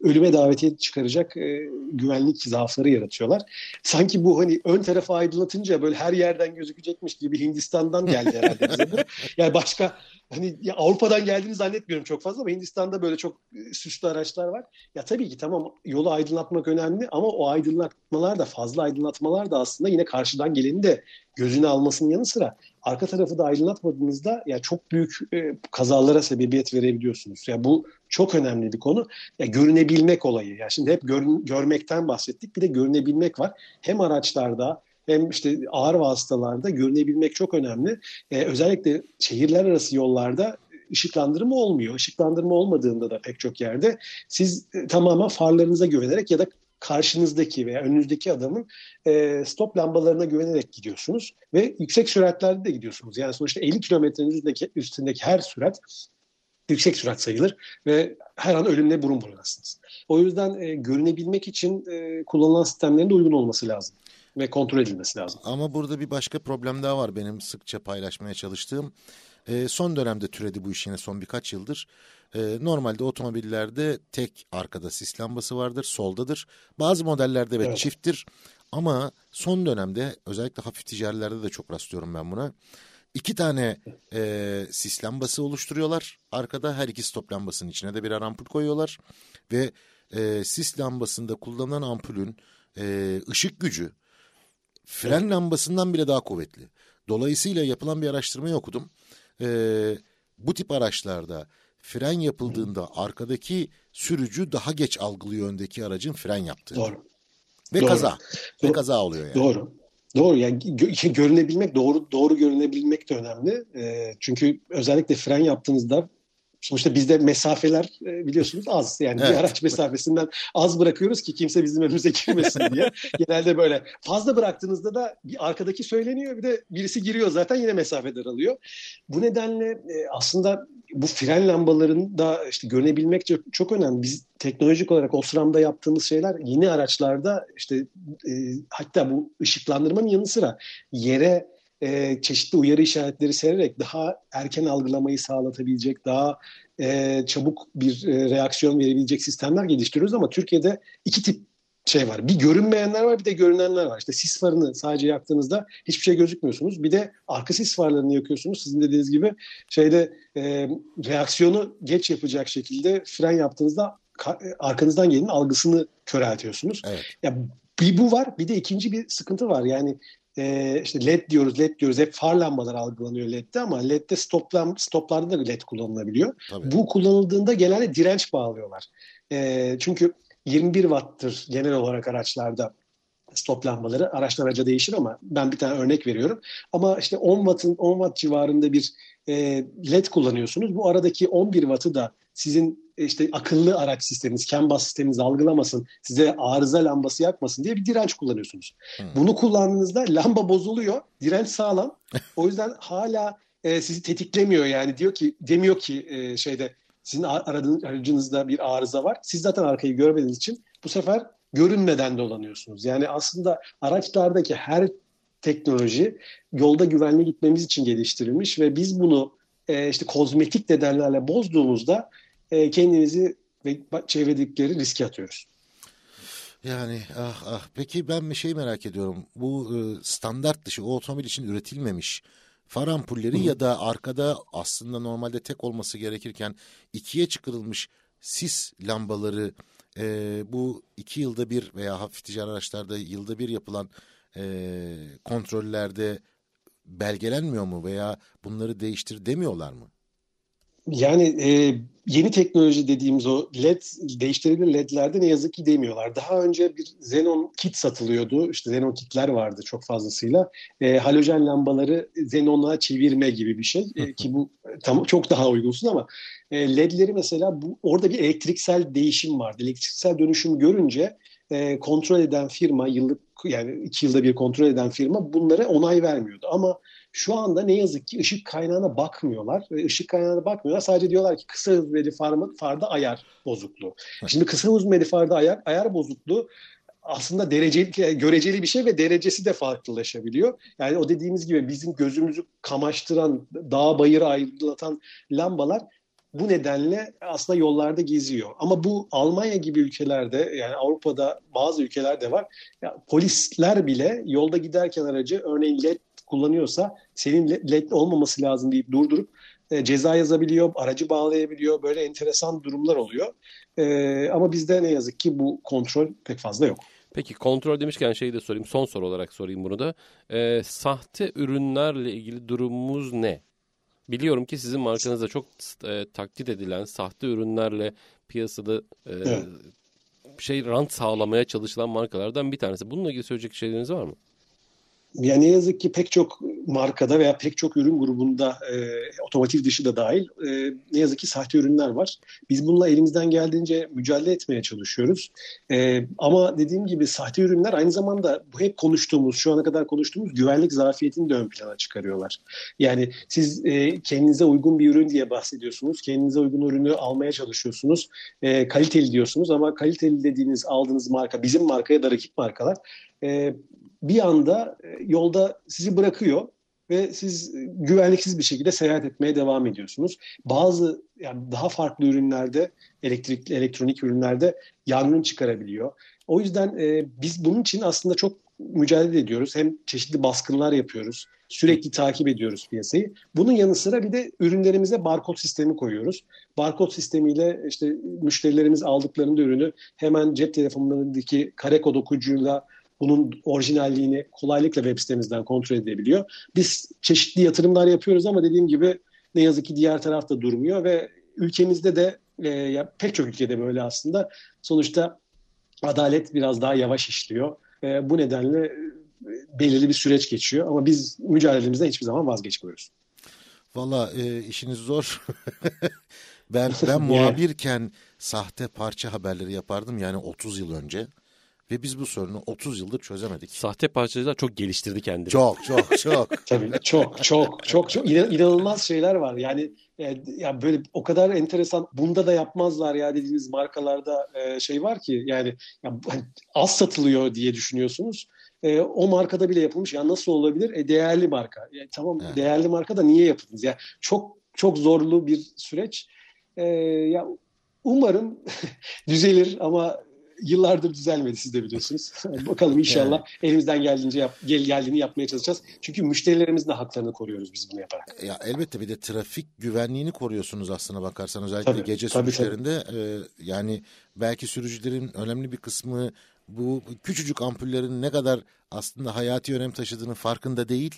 ölüme davetiye çıkaracak e, güvenlik zaafları yaratıyorlar. Sanki bu hani ön tarafa aydınlatınca böyle her yerden gözükecekmiş gibi Hindistan'dan geldi herhalde bize bu. Yani başka hani ya Avrupa'dan geldiğini zannetmiyorum çok fazla ama Hindistan'da böyle çok süslü araçlar var. Ya tabii ki tamam yolu aydınlatmak önemli ama o aydınlatmalar da fazla aydınlatmalar da aslında yine karşıdan geleni de gözünü almasının yanı sıra arka tarafı da aydınlatmadığınızda ya çok büyük e, kazalara sebebiyet verebiliyorsunuz. Ya bu çok önemli bir konu. Ya görünebilmek olayı. Ya şimdi hep gör, görmekten bahsettik. Bir de görünebilmek var. Hem araçlarda hem işte ağır vasıtalarda görünebilmek çok önemli. Ee, özellikle şehirler arası yollarda ışıklandırma olmuyor. Işıklandırma olmadığında da pek çok yerde siz e, tamamen farlarınıza güvenerek ya da karşınızdaki veya önünüzdeki adamın e, stop lambalarına güvenerek gidiyorsunuz ve yüksek süratlerde de gidiyorsunuz. Yani sonuçta elli kilometrenin üstündeki her sürat yüksek sürat sayılır ve her an ölümle burun burunasınız. O yüzden e, görünebilmek için e, kullanılan sistemlerin de uygun olması lazım ve kontrol edilmesi lazım. Ama burada bir başka problem daha var benim sıkça paylaşmaya çalıştığım. E, son dönemde türedi bu iş yine son birkaç yıldır. E, normalde otomobillerde tek arkada sis lambası vardır, soldadır. Bazı modellerde evet, evet. çifttir ama son dönemde özellikle hafif ticarilerde de çok rastlıyorum ben buna. İki tane e, sis lambası oluşturuyorlar. Arkada her iki stop lambasının içine de birer ampul koyuyorlar. Ve e, sis lambasında kullanılan ampulün e, ışık gücü fren lambasından bile daha kuvvetli. Dolayısıyla yapılan bir araştırmayı okudum. E, bu tip araçlarda fren yapıldığında arkadaki sürücü daha geç algılıyor öndeki aracın fren yaptığını. Doğru. Ve Doğru. kaza. Doğru. Ve kaza oluyor yani. Doğru. Doğru yani gö- görünebilmek doğru doğru görünebilmek de önemli. E, çünkü özellikle fren yaptığınızda sonuçta bizde mesafeler e, biliyorsunuz az. Yani evet. bir araç mesafesinden az bırakıyoruz ki kimse bizim önümüze girmesin diye. Genelde böyle fazla bıraktığınızda da bir arkadaki söyleniyor, bir de birisi giriyor zaten yine mesafe daralıyor. Bu nedenle e, aslında bu fren lambalarını da işte görünebilmek çok, çok önemli. Biz teknolojik olarak Osram'da yaptığımız şeyler yeni araçlarda işte e, hatta bu ışıklandırmanın yanı sıra yere e, çeşitli uyarı işaretleri sererek daha erken algılamayı sağlatabilecek, daha e, çabuk bir e, reaksiyon verebilecek sistemler geliştiriyoruz ama Türkiye'de iki tip şey var. Bir görünmeyenler var, bir de görünenler var. İşte sis farını sadece yaktığınızda hiçbir şey gözükmüyorsunuz. Bir de arka sis farlarını yakıyorsunuz. Sizin dediğiniz gibi şeyde e, reaksiyonu geç yapacak şekilde fren yaptığınızda ka- arkanızdan gelenin algısını köreltiyorsunuz. Evet. Ya bir bu var, bir de ikinci bir sıkıntı var. Yani e, işte led diyoruz, led diyoruz. Hep far lambaları algılanıyor ledde ama ledde stop lamb- stoplarda da led kullanılabiliyor. Tabii. Bu kullanıldığında genelde direnç bağlıyorlar. E, çünkü yirmi bir watt'tır genel olarak araçlarda stop lambaları. Araçtan araca değişir ama ben bir tane örnek veriyorum. Ama işte on watt'ın on watt civarında bir e, led kullanıyorsunuz. Bu aradaki on bir watt'ı da sizin işte akıllı araç sisteminiz, CAN bus sisteminiz algılamasın, size arıza lambası yakmasın diye bir direnç kullanıyorsunuz. Hmm. Bunu kullandığınızda lamba bozuluyor, direnç sağlam. O yüzden hala e, sizi tetiklemiyor yani diyor ki demiyor ki e, şeyde sizin aracınızda bir arıza var. Siz zaten arkayı görmediğiniz için bu sefer görünmeden dolanıyorsunuz. Yani aslında araçlardaki her teknoloji yolda güvenli gitmemiz için geliştirilmiş ve biz bunu e, işte kozmetik nedenlerle bozduğumuzda e, kendimizi ve çevredikleri riske atıyoruz. Yani ah ah. Peki ben bir şey merak ediyorum. Bu e, standart dışı o otomobil için üretilmemiş far ampulleri ya da arkada aslında normalde tek olması gerekirken ikiye çıkarılmış sis lambaları e, bu iki yılda bir veya hafif ticari araçlarda yılda bir yapılan e, kontrollerde belgelenmiyor mu veya bunları değiştir demiyorlar mı? Yani e, yeni teknoloji dediğimiz o led, değiştirilebilir ledlerde ne yazık ki demiyorlar. Daha önce bir xenon kit satılıyordu. İşte xenon kitler vardı çok fazlasıyla. E, halojen lambaları xenona çevirme gibi bir şey. E, ki bu tam, çok daha uygunsuz ama e, ledleri mesela bu, orada bir elektriksel değişim vardı. Elektriksel dönüşüm görünce e, kontrol eden firma, yıllık yani iki yılda bir kontrol eden firma bunlara onay vermiyordu. Ama şu anda ne yazık ki ışık kaynağına bakmıyorlar. Işık kaynağına bakmıyorlar. Sadece diyorlar ki kısa hızmeli farda, farda ayar bozukluğu. Şimdi kısa hızmeli farda ayar, ayar bozukluğu aslında dereceli, göreceli bir şey ve derecesi de farklılaşabiliyor. Yani o dediğimiz gibi bizim gözümüzü kamaştıran, dağ bayırı aydınlatan lambalar bu nedenle aslında yollarda geziyor. Ama bu Almanya gibi ülkelerde yani Avrupa'da bazı ülkelerde var. Ya, polisler bile yolda giderken aracı örneğin led kullanıyorsa senin led olmaması lazım deyip durdurup e, ceza yazabiliyor, aracı bağlayabiliyor. Böyle enteresan durumlar oluyor. E, ama bizde ne yazık ki bu kontrol pek fazla yok. Peki kontrol demişken şeyi de sorayım. Son soru olarak sorayım bunu da. E, sahte ürünlerle ilgili durumumuz ne? Biliyorum ki sizin markanızda çok e, taklit edilen sahte ürünlerle piyasada e, evet. şey rant sağlamaya çalışılan markalardan bir tanesi. Bununla ilgili söyleyecek şeyleriniz var mı? Yani ne yazık ki pek çok markada veya pek çok ürün grubunda, e, otomotiv dışı da dahil, e, ne yazık ki sahte ürünler var. Biz bununla elimizden geldiğince mücadele etmeye çalışıyoruz. E, ama dediğim gibi sahte ürünler aynı zamanda bu hep konuştuğumuz, şu ana kadar konuştuğumuz güvenlik zafiyetini de ön plana çıkarıyorlar. Yani siz e, kendinize uygun bir ürün diye bahsediyorsunuz. Kendinize uygun ürünü almaya çalışıyorsunuz. E, kaliteli diyorsunuz ama kaliteli dediğiniz aldığınız marka, bizim marka ya da rakip markalar, e, bir anda yolda sizi bırakıyor ve siz güvenliksiz bir şekilde seyahat etmeye devam ediyorsunuz. Bazı, yani daha farklı ürünlerde, elektrikli, elektronik ürünlerde yangın çıkarabiliyor. O yüzden e, biz bunun için aslında çok mücadele ediyoruz. Hem çeşitli baskınlar yapıyoruz. Sürekli takip ediyoruz piyasayı. Bunun yanı sıra bir de ürünlerimize barkod sistemi koyuyoruz. Barkod sistemiyle işte müşterilerimiz aldıklarında ürünü hemen cep telefonlarındaki kare kod okuyucuyla bunun orijinalliğini kolaylıkla web sitemizden kontrol edebiliyor. Biz çeşitli yatırımlar yapıyoruz ama dediğim gibi ne yazık ki diğer taraf da durmuyor ve ülkemizde de e, ya pek çok ülkede böyle aslında. Sonuçta adalet biraz daha yavaş işliyor. E, bu nedenle belirli bir süreç geçiyor ama biz mücadelemizden hiçbir zaman vazgeçmiyoruz. Valla e, işiniz zor. ben ben muhabirken sahte parça haberleri yapardım, yani otuz yıl önce. Ve biz bu sorunu otuz yıldır çözemedik. Sahte parçacılar çok geliştirdi kendini. Çok çok çok. Tabii çok çok çok çok inanılmaz şeyler var. Yani ya yani böyle o kadar enteresan, bunda da yapmazlar ya dediğimiz markalarda şey var ki, yani ya az satılıyor diye düşünüyorsunuz. E, o markada bile yapılmış. Ya nasıl olabilir? E, değerli marka. Ya, tamam evet. Değerli marka da niye yapıldınız? Ya çok çok zorlu bir süreç. E, ya umarım düzelir ama yıllardır düzelmedi, siz de biliyorsunuz. Bakalım inşallah yani. Elimizden geldiğince yap, gel, geldiğini yapmaya çalışacağız. Çünkü müşterilerimizin de haklarını koruyoruz biz bunu yaparak. Ya elbette bir de trafik güvenliğini koruyorsunuz aslına bakarsan. Özellikle tabii, gece tabii, sürüşlerinde tabii. E, yani belki sürücülerin önemli bir kısmı bu küçücük ampullerin ne kadar aslında hayati önem taşıdığının farkında değil.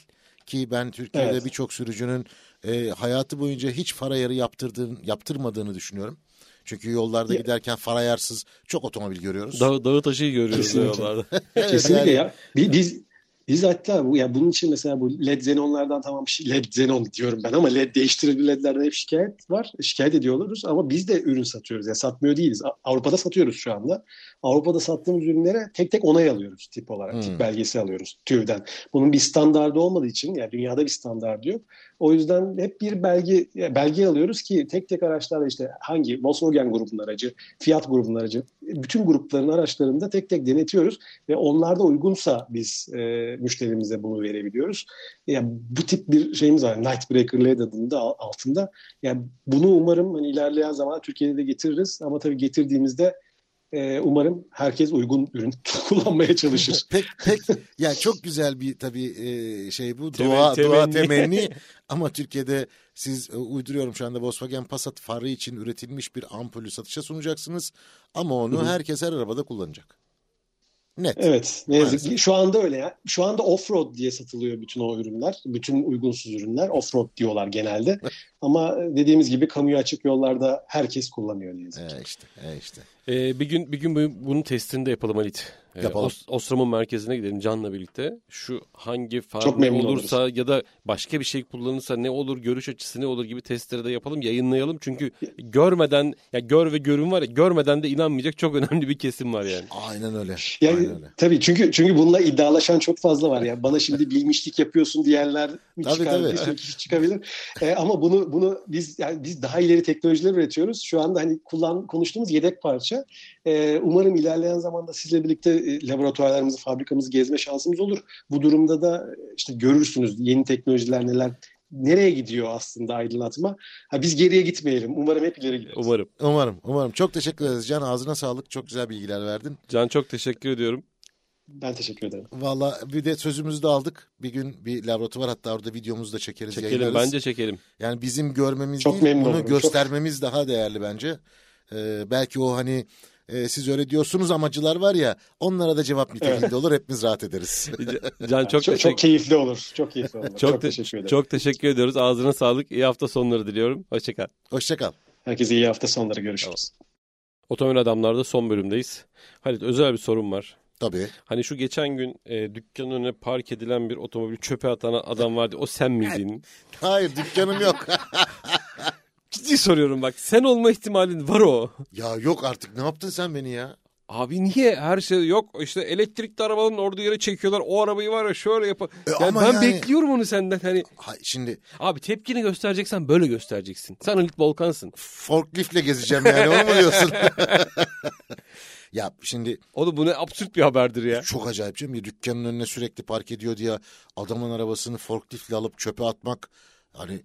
Ki ben Türkiye'de evet. birçok sürücünün e, hayatı boyunca hiç far ayarı yaptırdığını, yaptırmadığını düşünüyorum. Çünkü yollarda ya. giderken far ayarsız çok otomobil görüyoruz. Dağı, dağı taşıyı görüyoruz Kesinlikle. yollarda. Kesinlikle ya. Biz biz hatta bu, ya bunun için mesela bu led xenonlardan, tamam led xenon diyorum ben ama led değiştirildi ledlerden hep şikayet var. Şikayet ediyoruz ama biz de ürün satıyoruz. Yani satmıyor değiliz. Avrupa'da satıyoruz şu anda. Avrupa'da sattığımız ürünlere tek tek onay alıyoruz tip olarak. Hmm. Tip belgesi alıyoruz TÜV'den. Bunun bir standardı olmadığı için, yani dünyada bir standardı yok. O yüzden hep bir belge belge alıyoruz ki tek tek araçlarda, işte hangi Volkswagen grubunun aracı, Fiat grubunun aracı, bütün grupların araçlarında tek tek denetiyoruz ve onlarda uygunsa biz e, müşterimize bunu verebiliyoruz. Yani bu tip bir şeyimiz var. Nightbreaker L E D adında altında. Yani bunu umarım hani ilerleyen zaman Türkiye'de de getiririz ama tabii getirdiğimizde umarım herkes uygun ürün kullanmaya çalışır. Pek pek yani çok güzel bir tabii şey bu Temen, dua temenni. dua temenni ama Türkiye'de siz, uyduruyorum şu anda, Volkswagen Passat farı için üretilmiş bir ampulü satışa sunacaksınız ama onu Hı-hı. herkes her arabada kullanacak. Net. Evet, ne yazık ki şu anda öyle ya. Şu anda off-road diye satılıyor bütün o ürünler. Bütün uygunsuz ürünler off-road diyorlar genelde. Ama dediğimiz gibi kamuya açık yollarda herkes kullanıyor ne yazık ki. E işte, e işte. Ee, bir gün bir gün bunun testini de yapalım Halit. Ee, Os- Osram'ın merkezine gidelim Can'la birlikte. Şu hangi farklı olursa oluruz. Ya da başka bir şey kullanırsa ne olur, görüş açısı ne olur gibi testleri de yapalım, yayınlayalım. Çünkü görmeden, ya yani gör ve görün var ya, görmeden de inanmayacak çok önemli bir kesim var yani. Aynen öyle. Yani, Aynen öyle. Tabii çünkü çünkü bununla iddialaşan çok fazla var ya. Yani bana şimdi bilmişlik yapıyorsun diyenler mi tabii, çıkar? Tabii. Bir kişi çıkabilir. ee, ama bunu bunu biz yani biz daha ileri teknolojiler üretiyoruz. Şu anda hani kullan konuştuğumuz yedek parça. Ee, umarım ilerleyen zamanda sizle birlikte laboratuvarlarımızı, fabrikamızı gezme şansımız olur. Bu durumda da işte görürsünüz yeni teknolojiler neler, nereye gidiyor aslında aydınlatma. Ha, biz geriye gitmeyelim. Umarım hep ileri gideriz. Umarım. Umarım. Umarım. Çok teşekkür ederiz Can. Ağzına sağlık. Çok güzel bilgiler verdin. Can, çok teşekkür ediyorum. Ben teşekkür ederim. Valla bir de sözümüzü de aldık. Bir gün bir laboratuvar, hatta orada videomuzu da çekeriz. Çekelim. Yayınlarız. Bence çekelim. Yani bizim görmemiz çok değil, bunu göstermemiz çok... daha değerli bence. Ee, belki o hani Ee, siz öyle diyorsunuz amacılar var ya, onlara da cevap niteliğinde evet. olur, hepimiz rahat ederiz. Can çok, çok, çok keyifli olur. Çok keyifli olur. Çok, çok teşekkür ederim. Çok teşekkür ediyoruz. Ağzına sağlık. İyi hafta sonları diliyorum. Hoşça kal. Hoşça kal. Herkese iyi hafta sonları, görüşürüz. Tamam. Otomobil Adamlar'da son bölümdeyiz. Halit, özel bir sorum var. Tabii. Hani şu geçen gün e, dükkanın önüne park edilen bir otomobili çöpe atan adam vardı. O sen miydin? Hayır, dükkanım yok. Ciddi soruyorum bak. Sen olma ihtimalin var o. Ya yok artık, ne yaptın sen beni ya? Abi niye her şey yok? İşte elektrikli arabaların orada yere çekiyorlar. O arabayı var ya şöyle yapar. E yani ben yani... bekliyorum onu senden. Hani... Ha, şimdi... Abi tepkini göstereceksen böyle göstereceksin. Sen Halit Balkan'sın. Forkliftle gezeceğim yani, onu mu diyorsun? Ya şimdi... Oğlum bu ne absürt bir haberdir ya. Çok acayip canım ya, dükkanın önüne sürekli park ediyor diye adamın arabasını forkliftle alıp çöpe atmak. Hani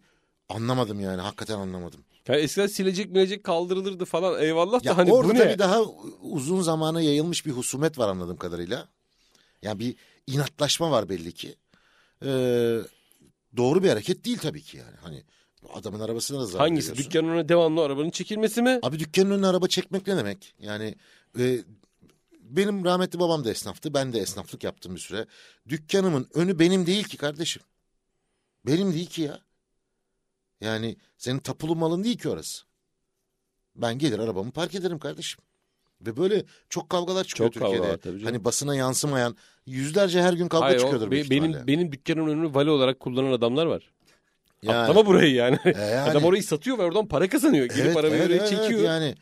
anlamadım yani, hakikaten anlamadım. Yani eskiden silecek milecek kaldırılırdı falan, eyvallah da ya hani bu ne? Orada bir daha uzun zamana yayılmış bir husumet var anladığım kadarıyla. Yani bir inatlaşma var belli ki. Ee, doğru bir hareket değil tabii ki yani. Hani adamın arabasına da zarar hangisi veriyorsun. Dükkanın önüne devamlı arabanın çekilmesi mi? Abi dükkanın önüne araba çekmek ne demek? Yani e, benim rahmetli babam da esnaftı. Ben de esnaflık yaptım bir süre. Dükkanımın önü benim değil ki kardeşim. Benim değil ki ya. Yani senin tapulu malın değil ki orası. Ben gelir arabamı park ederim kardeşim. Ve böyle çok kavgalar çıkıyor çok Türkiye'de. Kavgalar, hani basına yansımayan yüzlerce her gün kavga Hayır, çıkıyordur. O, be, benim, benim dükkanın önünü vale olarak kullanan adamlar var. Yani, atlama burayı yani. E yani. Adam orayı satıyor ve oradan para kazanıyor. Gelip evet, arabayı evet, oraya evet, çekiyor. Yani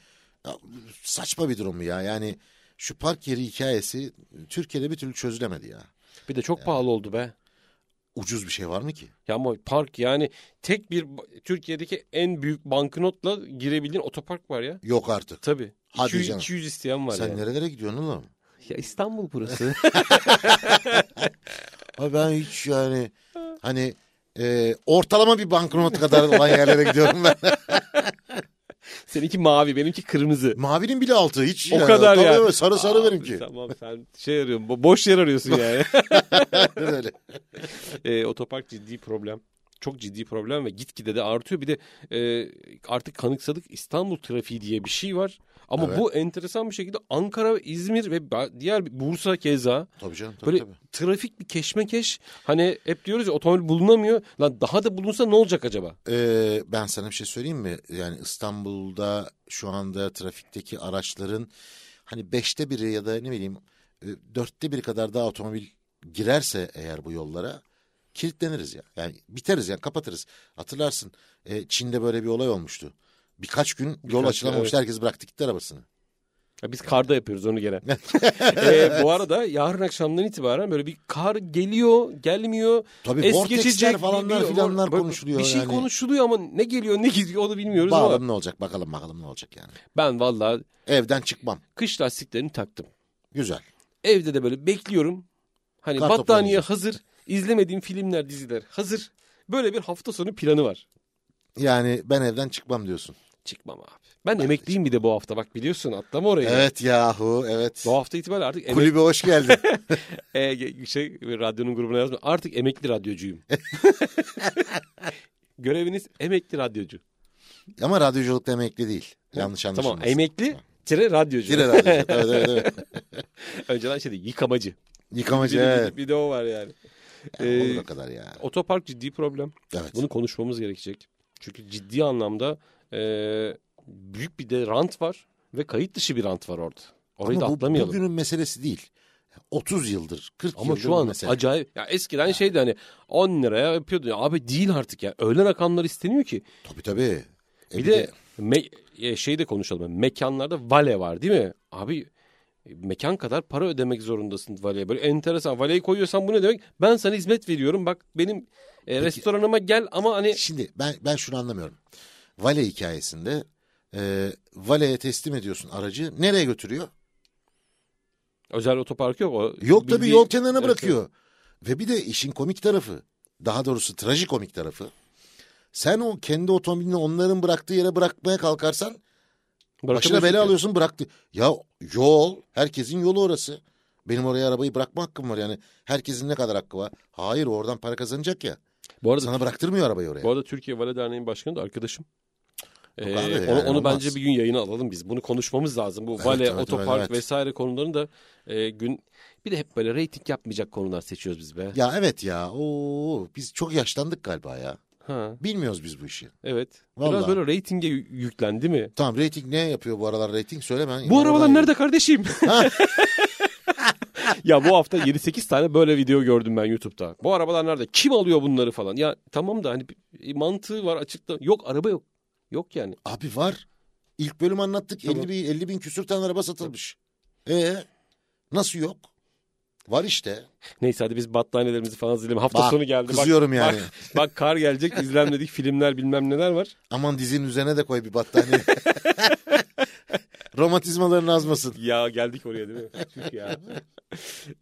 ya, saçma bir durum ya. Yani şu park yeri hikayesi Türkiye'de bir türlü çözülemedi ya. Bir de çok yani. Pahalı oldu be. Ucuz bir şey var mı ki? Ya ama park yani tek bir Türkiye'deki en büyük banknotla girebildiğin otopark var ya. Yok artık. Tabii. Hadi iki yüz, iki yüz isteyen var. Sen yani. Nerelere gidiyorsun oğlum? Ya İstanbul burası. Abi ben hiç yani hani e, ortalama bir banknot kadar olan yerlere gidiyorum ben. Seninki mavi, benimki kırmızı. Mavinin bile altı hiç. O yani. kadar Tabii ya. Sarı sarı Aa, benimki. Tamam sen şey arıyorsun, boş yer arıyorsun yani. Öyle. E, otopark ciddi problem. Çok ciddi problem ve gitgide de artıyor. Bir de e, artık kanıksadık İstanbul trafiği diye bir şey var. Ama evet. Bu enteresan bir şekilde Ankara, İzmir ve diğer Bursa keza. Tabii canım. Tabii, böyle tabii. Trafik bir keşmekeş. Hani hep diyoruz ya otomobil bulunamıyor. Lan daha da bulunsa ne olacak acaba? Ee, ben sana bir şey söyleyeyim mi? Yani İstanbul'da şu anda trafikteki araçların hani beşte biri ya da ne bileyim dörtte biri kadar daha otomobil girerse eğer bu yollara... kilitleniriz ya. Yani biteriz yani, kapatırız. Hatırlarsın e, Çin'de böyle bir olay olmuştu. Birkaç gün yol Birkaç, açılamamıştı. Evet. Herkes bıraktı gitti arabasını. Ya biz karda yapıyoruz onu gene. e, bu arada yarın akşamdan itibaren böyle bir kar geliyor, gelmiyor. Tabii es geçecek falanlar filanlar konuşuluyor. Bir şey yani. Konuşuluyor ama ne geliyor ne gidiyor onu bilmiyoruz. Bakalım ama. ne olacak bakalım bakalım ne olacak yani. Ben valla evden çıkmam. Kış lastiklerini taktım. Güzel. Evde de böyle bekliyorum. Hani kar battaniye hazır. İzlemediğim filmler, diziler hazır. Böyle bir hafta sonu planı var. Yani ben evden çıkmam diyorsun. Çıkmam abi. Ben, ben emekliyim de bir de bu hafta. Bak biliyorsun, atlama oraya. Evet yahu, evet. Bu hafta itibariyle artık... Kulübe emek... hoş geldin. ee, şey, radyonun grubuna yazma. Artık emekli radyocuyum. Göreviniz emekli radyocu. Ama radyoculukta emekli değil. Yanlış anlaşılmasın. Tamam, emekli tire radyocu. Tire radyocu, evet evet evet. Önceden şeydi, yıkamacı. Yıkamacı, bir, evet. Bir de o var yani. Ya, ee, olur o kadar ya. Otopark ciddi problem. Evet. Bunu konuşmamız gerekecek. Çünkü ciddi anlamda e, büyük bir de rant var ve kayıt dışı bir rant var orada. Orayı Ama da atlamayalım. Ama bu bugünün meselesi değil. otuz yıldır, kırk Ama yıldır. Ama şu an mesele. Acayip. Ya eskiden ya. Şeydi hani on liraya yapıyordu. Ya, abi değil artık ya. Öyle rakamlar isteniyor ki. Tabii tabii. E, bir, bir de, de... Me- şey de konuşalım. Mekanlarda vale var değil mi? Abi... Mekan kadar para ödemek zorundasın valeye. Böyle enteresan. Valeyi koyuyorsan bu ne demek? Ben sana hizmet veriyorum. Bak benim e, restoranıma gel ama hani... Şimdi ben ben şunu anlamıyorum. Vale hikayesinde e, valeye teslim ediyorsun aracı. Nereye götürüyor? Özel otopark yok. O yok tabii, yol kenarına bırakıyor. Evet. Ve bir de işin komik tarafı. Daha doğrusu trajikomik tarafı. Sen o kendi otomobilini onların bıraktığı yere bırakmaya kalkarsan... Başına bela alıyorsun, bıraktı. Ya yol, herkesin yolu orası. Benim oraya arabayı bırakma hakkım var yani. Herkesin ne kadar hakkı var? Hayır, oradan para kazanacak ya. Bu arada sana bıraktırmıyor arabayı oraya. Bu arada Türkiye Vale Derneği'nin başkanı da arkadaşım. Ee, yani onu onu bence bir gün yayına alalım biz. Bunu konuşmamız lazım. Bu evet, vale, evet, otopark evet. vesaire konularını da e, gün... Bir de hep böyle reyting yapmayacak konular seçiyoruz biz be. Ya evet ya. Oo, biz çok yaşlandık galiba ya. Ha. Bilmiyoruz biz bu işi. Evet. Vallahi. Biraz böyle reytinge yüklendi mi? Tamam, reyting ne yapıyor bu aralar, reyting söyle ben. Bu arabalar nerede kardeşim? Ya bu hafta yedi sekiz tane böyle video gördüm ben YouTube'da. Bu arabalar nerede? Kim alıyor bunları falan? Ya tamam da hani mantığı var açıkta. Yok, araba yok. Yok yani. Abi var. İlk bölüm anlattık. Tamam. elli bin, elli bin küsür tane araba satılmış. Eee nasıl yok? Var işte. Neyse hadi biz battaniyelerimizi falan izleyelim. Hafta bak, sonu geldi. Kızıyorum bak, yani. Bak, bak kar gelecek. İzlemledik filmler bilmem neler var. Aman dizinin üzerine de koy bir battaniye. Romatizmaların azmasın. Ya geldik oraya değil mi? Çünkü ya.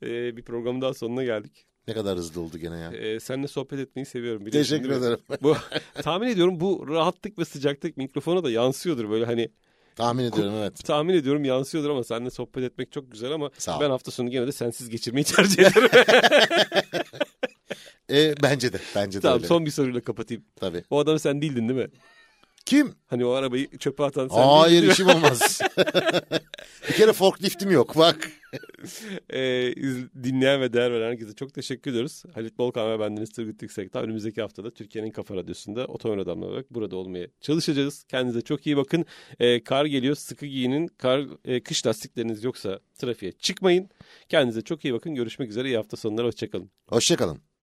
Ee, bir programın daha sonuna geldik. Ne kadar hızlı oldu gene ya. Ee, seninle sohbet etmeyi seviyorum. Biliyorsun, teşekkür ederim. Bu, tahmin ediyorum bu rahatlık ve sıcaklık mikrofona da yansıyordur böyle hani. Tahmin ediyorum evet. Tahmin ediyorum yansıyordur ama seninle sohbet etmek çok güzel ama ben hafta sonu gene de sensiz geçirmeyi tercih ederim. e, bence de. Bence de. Tamam öyle. Son bir soruyla kapatayım. Tabii. O adam sen değildin değil mi? Kim? Hani o arabayı çöpe atan sen. Hayır işim olmaz. Bir kere forkliftim yok bak. E, dinleyen ve değer veren herkese çok teşekkür ediyoruz. Halit Balkan ve bendeniz Turgut Yüksekte. Önümüzdeki haftada Türkiye'nin Kafa Radyosu'nda otomobil adamları olarak burada olmaya çalışacağız. Kendinize çok iyi bakın. E, kar geliyor, sıkı giyinin. Kar, e, kış lastikleriniz yoksa trafiğe çıkmayın. Kendinize çok iyi bakın. Görüşmek üzere. İyi hafta sonları. Hoşçakalın. Hoşçakalın.